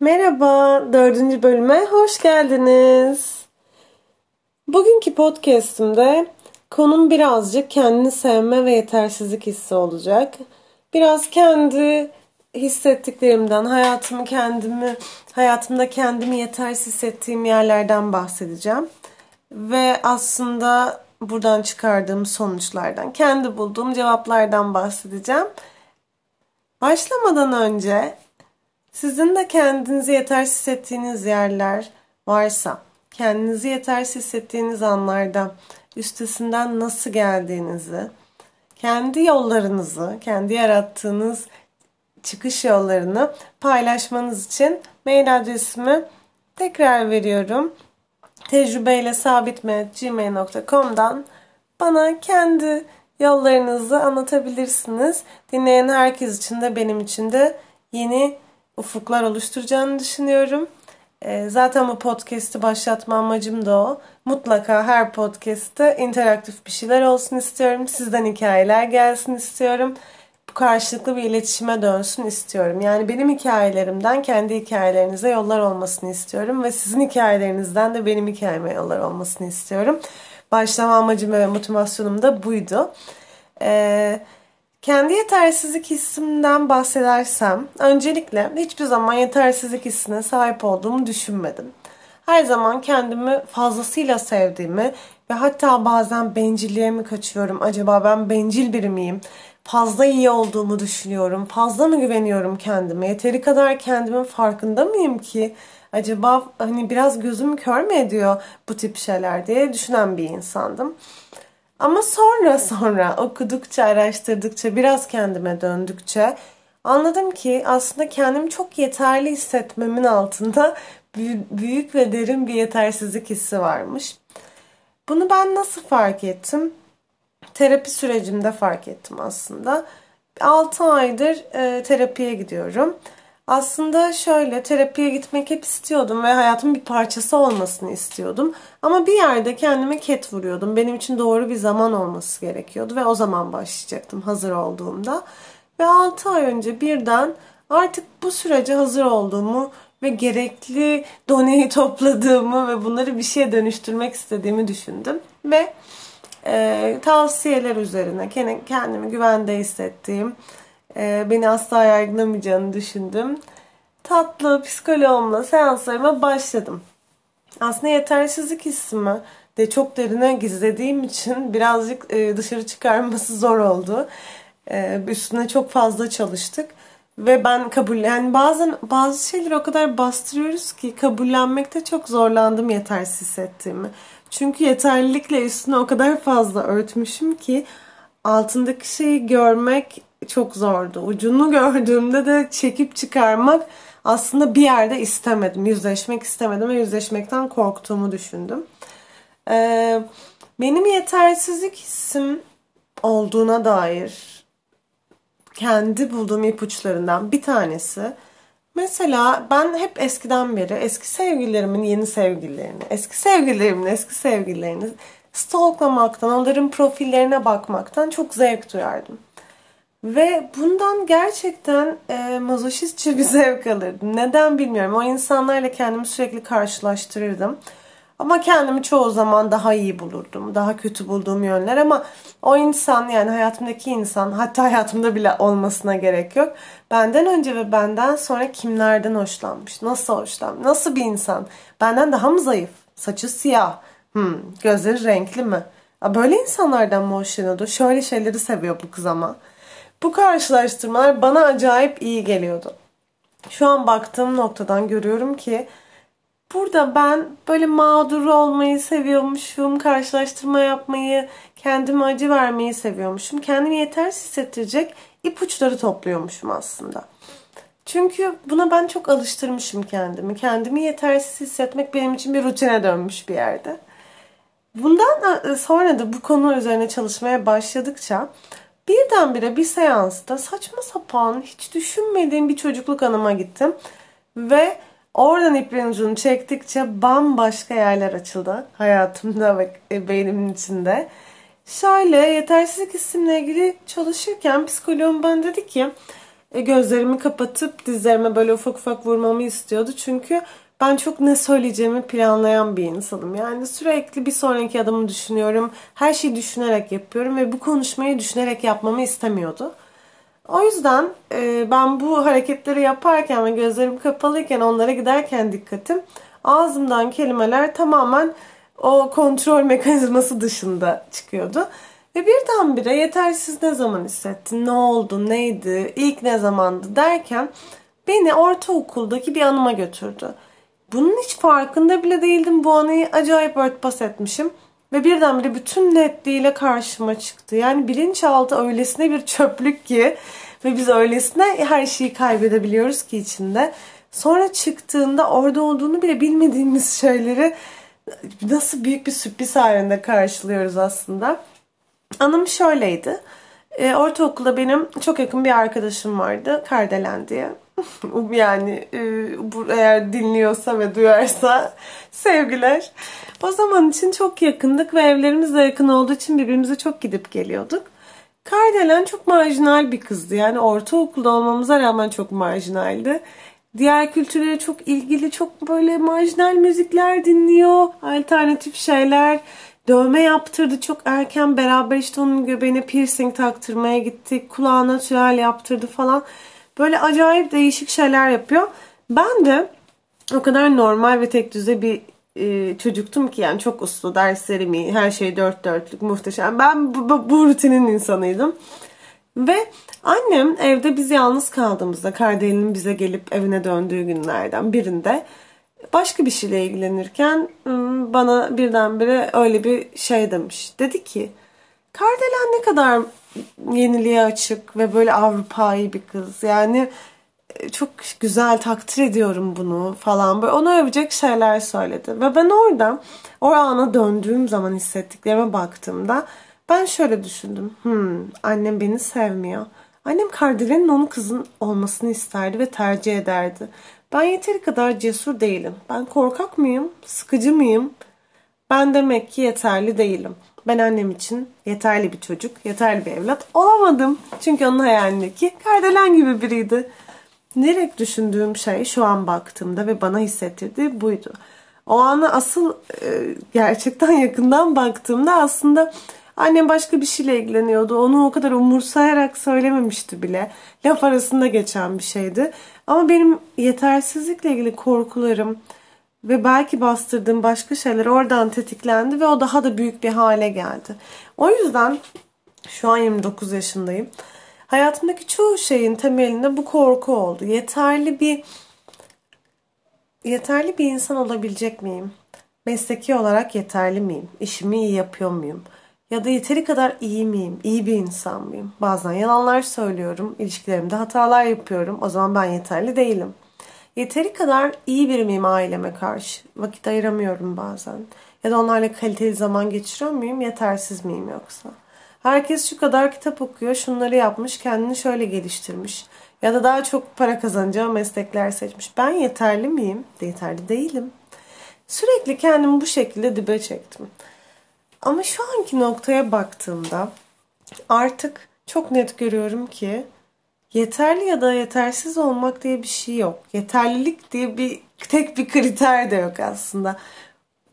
Merhaba, 4. bölüme hoş geldiniz. Bugünkü podcast'imde konum birazcık kendini sevme ve yetersizlik hissi olacak. Biraz kendi hissettiklerimden, hayatımda kendimi yetersiz hissettiğim yerlerden bahsedeceğim. Ve aslında buradan çıkardığım sonuçlardan, kendi bulduğum cevaplardan bahsedeceğim. Başlamadan önce sizin de kendinizi yetersiz hissettiğiniz yerler varsa, kendinizi yetersiz hissettiğiniz anlarda üstesinden nasıl geldiğinizi, kendi yollarınızı, kendi yarattığınız çıkış yollarını paylaşmanız için mail adresimi tekrar veriyorum. tecrübeylesabitme@gmail.com'dan bana kendi yollarınızı anlatabilirsiniz. Dinleyen herkes için de benim için de yeni ufuklar oluşturacağını düşünüyorum. Zaten bu podcast'i başlatma amacım da o. Mutlaka her podcast'te interaktif bir şeyler olsun istiyorum. Sizden hikayeler gelsin istiyorum. Bu karşılıklı bir iletişime dönsün istiyorum. Yani benim hikayelerimden kendi hikayelerinize yollar olmasını istiyorum. Ve sizin hikayelerinizden de benim hikayeme yollar olmasını istiyorum. Başlama amacım ve motivasyonum da buydu. Kendi yetersizlik hissimden bahsedersem, öncelikle hiçbir zaman yetersizlik hissine sahip olduğumu düşünmedim. Her zaman kendimi fazlasıyla sevdiğimi ve hatta bazen bencilliğe mi kaçıyorum, acaba ben bencil biri miyim, fazla iyi olduğumu düşünüyorum, fazla mı güveniyorum kendime, yeteri kadar kendimin farkında mıyım ki, acaba hani biraz gözüm kör mü ediyor bu tip şeyler diye düşünen bir insandım. Ama sonra okudukça, araştırdıkça, biraz kendime döndükçe anladım ki aslında kendimi çok yeterli hissetmemin altında büyük ve derin bir yetersizlik hissi varmış. Bunu ben nasıl fark ettim? Terapi sürecimde fark ettim aslında. 6 aydır terapiye gidiyorum. Aslında şöyle, terapiye gitmek hep istiyordum ve hayatımın bir parçası olmasını istiyordum. Ama bir yerde kendime ket vuruyordum. Benim için doğru bir zaman olması gerekiyordu ve o zaman başlayacaktım hazır olduğumda. Ve 6 ay önce birden artık bu sürece hazır olduğumu ve gerekli doneyi topladığımı ve bunları bir şeye dönüştürmek istediğimi düşündüm. Ve tavsiyeler üzerine kendimi güvende hissettiğim, beni asla yargılamayacağını düşündüm. Tatlı psikoloğumla seanslarıma başladım. Aslında yetersizlik hissimi de çok derine gizlediğim için birazcık dışarı çıkarması zor oldu. Üstüne çok fazla çalıştık. Ve ben bazı şeyleri o kadar bastırıyoruz ki kabullenmekte çok zorlandım yetersiz hissettiğimi. Çünkü yeterlilikle üstüne o kadar fazla örtmüşüm ki altındaki şeyi görmek çok zordu. Ucunu gördüğümde de çekip çıkarmak aslında bir yerde istemedim. Yüzleşmek istemedim ve yüzleşmekten korktuğumu düşündüm. Benim yetersizlik hissim olduğuna dair kendi bulduğum ipuçlarından bir tanesi. Mesela ben hep eskiden beri eski sevgililerimin eski sevgililerini stalklamaktan, onların profillerine bakmaktan çok zevk duyardım. Ve bundan gerçekten mazoşistçe bir zevk alırdım. Neden bilmiyorum. O insanlarla kendimi sürekli karşılaştırırdım. Ama kendimi çoğu zaman daha iyi bulurdum. Daha kötü bulduğum yönler, ama o insan, yani hayatımdaki insan, hatta hayatımda bile olmasına gerek yok. Benden önce ve benden sonra kimlerden hoşlanmış? Nasıl hoşlanmış? Nasıl bir insan? Benden daha mı zayıf? Saçı siyah. Gözleri renkli mi? Böyle insanlardan mı hoşlanıyordu? Şöyle şeyleri seviyor bu kız ama. Bu karşılaştırmalar bana acayip iyi geliyordu. Şu an baktığım noktadan görüyorum ki burada ben böyle mağdur olmayı seviyormuşum, karşılaştırma yapmayı, kendime acı vermeyi seviyormuşum. Kendimi yetersiz hissettirecek ipuçları topluyormuşum aslında. Çünkü buna ben çok alıştırmışım kendimi. Kendimi yetersiz hissetmek benim için bir rutine dönmüş bir yerde. Bundan sonra da bu konu üzerine çalışmaya başladıkça birdenbire bir seansta saçma sapan, hiç düşünmediğim bir çocukluk anıma gittim. Ve oradan ipin ucunu çektikçe bambaşka yerler açıldı hayatımda ve beynimin içinde. Şöyle, yetersizlik hissimle ilgili çalışırken psikoloğum bana dedi ki gözlerimi kapatıp dizlerime böyle ufak ufak vurmamı istiyordu. Çünkü ben çok ne söyleyeceğimi planlayan bir insanım. Yani sürekli bir sonraki adımı düşünüyorum. Her şeyi düşünerek yapıyorum ve bu konuşmayı düşünerek yapmamı istemiyordu. O yüzden ben bu hareketleri yaparken ve gözlerim kapalıyken onlara giderken dikkatim ağzımdan kelimeler tamamen o kontrol mekanizması dışında çıkıyordu. Ve birdenbire yetersiz ne zaman hissettin, ne oldu, neydi, ilk ne zamandı derken beni ortaokuldaki bir anıma götürdü. Bunun hiç farkında bile değildim. Bu anıyı acayip örtbas etmişim. Ve birdenbire bütün netliğiyle karşıma çıktı. Yani bilinçaltı öylesine bir çöplük ki ve biz öylesine her şeyi kaybedebiliyoruz ki içinde. Sonra çıktığında orada olduğunu bile bilmediğimiz şeyleri nasıl büyük bir sürpriz halinde karşılıyoruz aslında. Anım şöyleydi. Ortaokulda benim çok yakın bir arkadaşım vardı. Kardelen diye. Yani eğer dinliyorsa ve duyarsa sevgiler. O zaman için çok yakındık ve evlerimiz de yakın olduğu için birbirimize çok gidip geliyorduk. Kardelen çok marjinal bir kızdı. Yani ortaokulda olmamıza rağmen çok marjinaldi. Diğer kültürlere çok ilgili, çok böyle marjinal müzikler dinliyor. Alternatif şeyler. Dövme yaptırdı çok erken. Beraber işte onun göbeğine piercing taktırmaya gittik. Kulağına tüel yaptırdı falan. Böyle acayip değişik şeyler yapıyor. Ben de o kadar normal ve tek düze bir çocuktum ki yani çok uslu, derslerim iyi, her şey dört dörtlük, muhteşem. Ben bu rutinin insanıydım. Ve annem evde biz yalnız kaldığımızda, Kardelen'in bize gelip evine döndüğü günlerden birinde başka bir şeyle ilgilenirken bana birdenbire öyle bir şey demiş. Dedi ki, Kardelen ne kadar yeniliğe açık ve böyle Avrupa'yı bir kız. Yani çok güzel, takdir ediyorum bunu falan. Böyle onu övecek şeyler söyledi. Ve ben oradan o ana döndüğüm zaman hissettiklerime baktığımda ben şöyle düşündüm. Annem beni sevmiyor. Annem Kardelen'in onun kızın olmasını isterdi ve tercih ederdi. Ben yeteri kadar cesur değilim. Ben korkak mıyım? Sıkıcı mıyım? Ben demek ki yeterli değilim. Ben annem için yeterli bir çocuk, yeterli bir evlat olamadım. Çünkü onun hayalindeki Kardelen gibi biriydi. Direkt düşündüğüm şey şu an baktığımda ve bana hissettirdiği buydu. O ana asıl gerçekten yakından baktığımda aslında annem başka bir şeyle ilgileniyordu. Onu o kadar umursayarak söylememişti bile. Laf arasında geçen bir şeydi. Ama benim yetersizlikle ilgili korkularım ve belki bastırdığım başka şeyler oradan tetiklendi ve o daha da büyük bir hale geldi. O yüzden şu an 29 yaşındayım. Hayatımdaki çoğu şeyin temelinde bu korku oldu. Yeterli bir insan olabilecek miyim? Mesleki olarak yeterli miyim? İşimi iyi yapıyor muyum? Ya da yeteri kadar iyi miyim? İyi bir insan mıyım? Bazen yalanlar söylüyorum. İlişkilerimde hatalar yapıyorum. O zaman ben yeterli değilim. Yeteri kadar iyi biri miyim aileme karşı? Vakit ayıramıyorum bazen. Ya da onlarla kaliteli zaman geçiriyor muyum? Yetersiz miyim yoksa? Herkes şu kadar kitap okuyor, şunları yapmış, kendini şöyle geliştirmiş. Ya da daha çok para kazanacağı meslekler seçmiş. Ben yeterli miyim? Yeterli değilim. Sürekli kendimi bu şekilde dibe çektim. Ama şu anki noktaya baktığımda artık çok net görüyorum ki yeterli ya da yetersiz olmak diye bir şey yok. Yeterlilik diye tek bir kriter de yok aslında.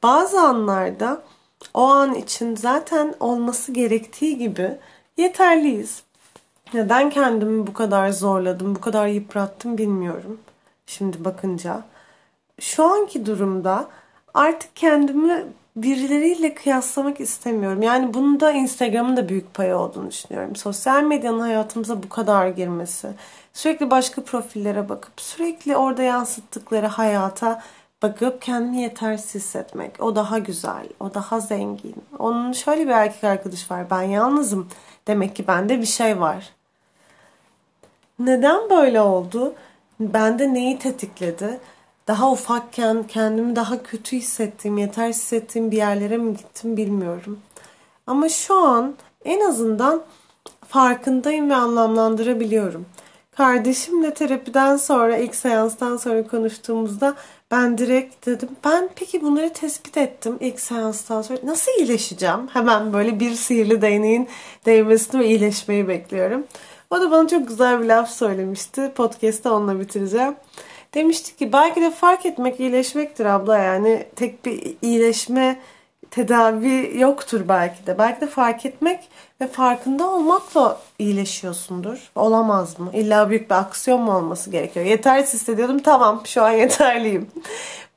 Bazı anlarda o an için zaten olması gerektiği gibi yeterliyiz. Neden kendimi bu kadar zorladım, bu kadar yıprattım bilmiyorum. Şimdi bakınca. Şu anki durumda artık kendimi birileriyle kıyaslamak istemiyorum. Yani bunda Instagram'ın da büyük payı olduğunu düşünüyorum. Sosyal medyanın hayatımıza bu kadar girmesi, sürekli başka profillere bakıp, sürekli orada yansıttıkları hayata bakıp kendini yetersiz hissetmek. O daha güzel, o daha zengin. Onun şöyle bir erkek arkadaşı var, ben yalnızım. Demek ki bende bir şey var. Neden böyle oldu? Bende neyi tetikledi? Daha ufakken kendimi daha kötü hissettiğim, yetersiz hissettiğim bir yerlere mi gittim bilmiyorum. Ama şu an en azından farkındayım ve anlamlandırabiliyorum. Kardeşimle terapiden sonra, ilk seanstan sonra konuştuğumuzda ben direkt dedim. Ben peki bunları tespit ettim ilk seanstan sonra. Nasıl iyileşeceğim? Hemen böyle bir sihirli değneğin değmesini ve iyileşmeyi bekliyorum. O da bana çok güzel bir laf söylemişti. Podcast'ta onunla bitireceğim. Demişti ki belki de fark etmek iyileşmektir abla, yani tek bir iyileşme, tedavi yoktur belki de. Belki de fark etmek ve farkında olmakla iyileşiyorsundur. Olamaz mı? İlla büyük bir aksiyon mu olması gerekiyor? Yetersiz hissediyordum. Tamam, şu an yeterliyim.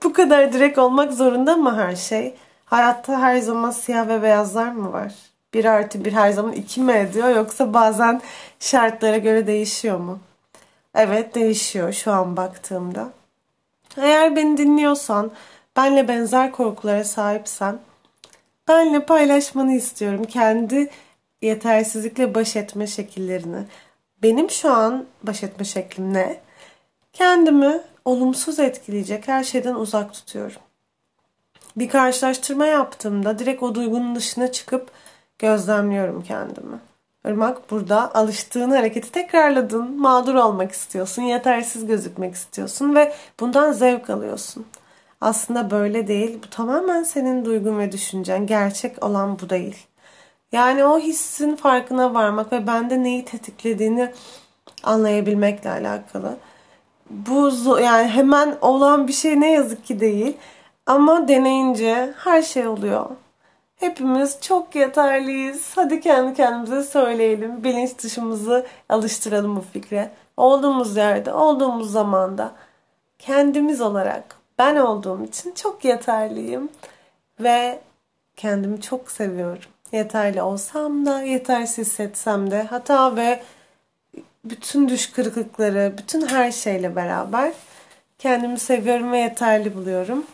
Bu kadar direkt olmak zorunda mı her şey? Hayatta her zaman siyah ve beyazlar mı var? 1+1 her zaman 2 mi ediyor? Yoksa bazen şartlara göre değişiyor mu? Evet, değişiyor şu an baktığımda. Eğer beni dinliyorsan, benle benzer korkulara sahipsen, benle paylaşmanı istiyorum. Kendi yetersizlikle baş etme şekillerini. Benim şu an baş etme şeklim ne? Kendimi olumsuz etkileyecek her şeyden uzak tutuyorum. Bir karşılaştırma yaptığımda direkt o duygunun dışına çıkıp gözlemliyorum kendimi. Irmak, burada alıştığın hareketi tekrarladın. Mağdur olmak istiyorsun, yetersiz gözükmek istiyorsun ve bundan zevk alıyorsun. Aslında böyle değil. Bu tamamen senin duygun ve düşüncen. Gerçek olan bu değil. Yani o hissin farkına varmak ve bende neyi tetiklediğini anlayabilmekle alakalı. Bu yani hemen olan bir şey ne yazık ki değil. Ama deneyince her şey oluyor. Hepimiz çok yeterliyiz. Hadi kendi kendimize söyleyelim. Bilinç dışımızı alıştıralım bu fikre. Olduğumuz yerde, olduğumuz zamanda kendimiz olarak, ben olduğum için çok yeterliyim ve kendimi çok seviyorum. Yeterli olsam da, yetersiz hissetsem de, hata ve bütün düş kırıklıkları, bütün her şeyle beraber kendimi seviyorum ve yeterli buluyorum.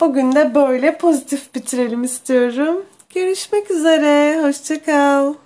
Bugün de böyle pozitif bitirelim istiyorum. Görüşmek üzere, hoşça kal.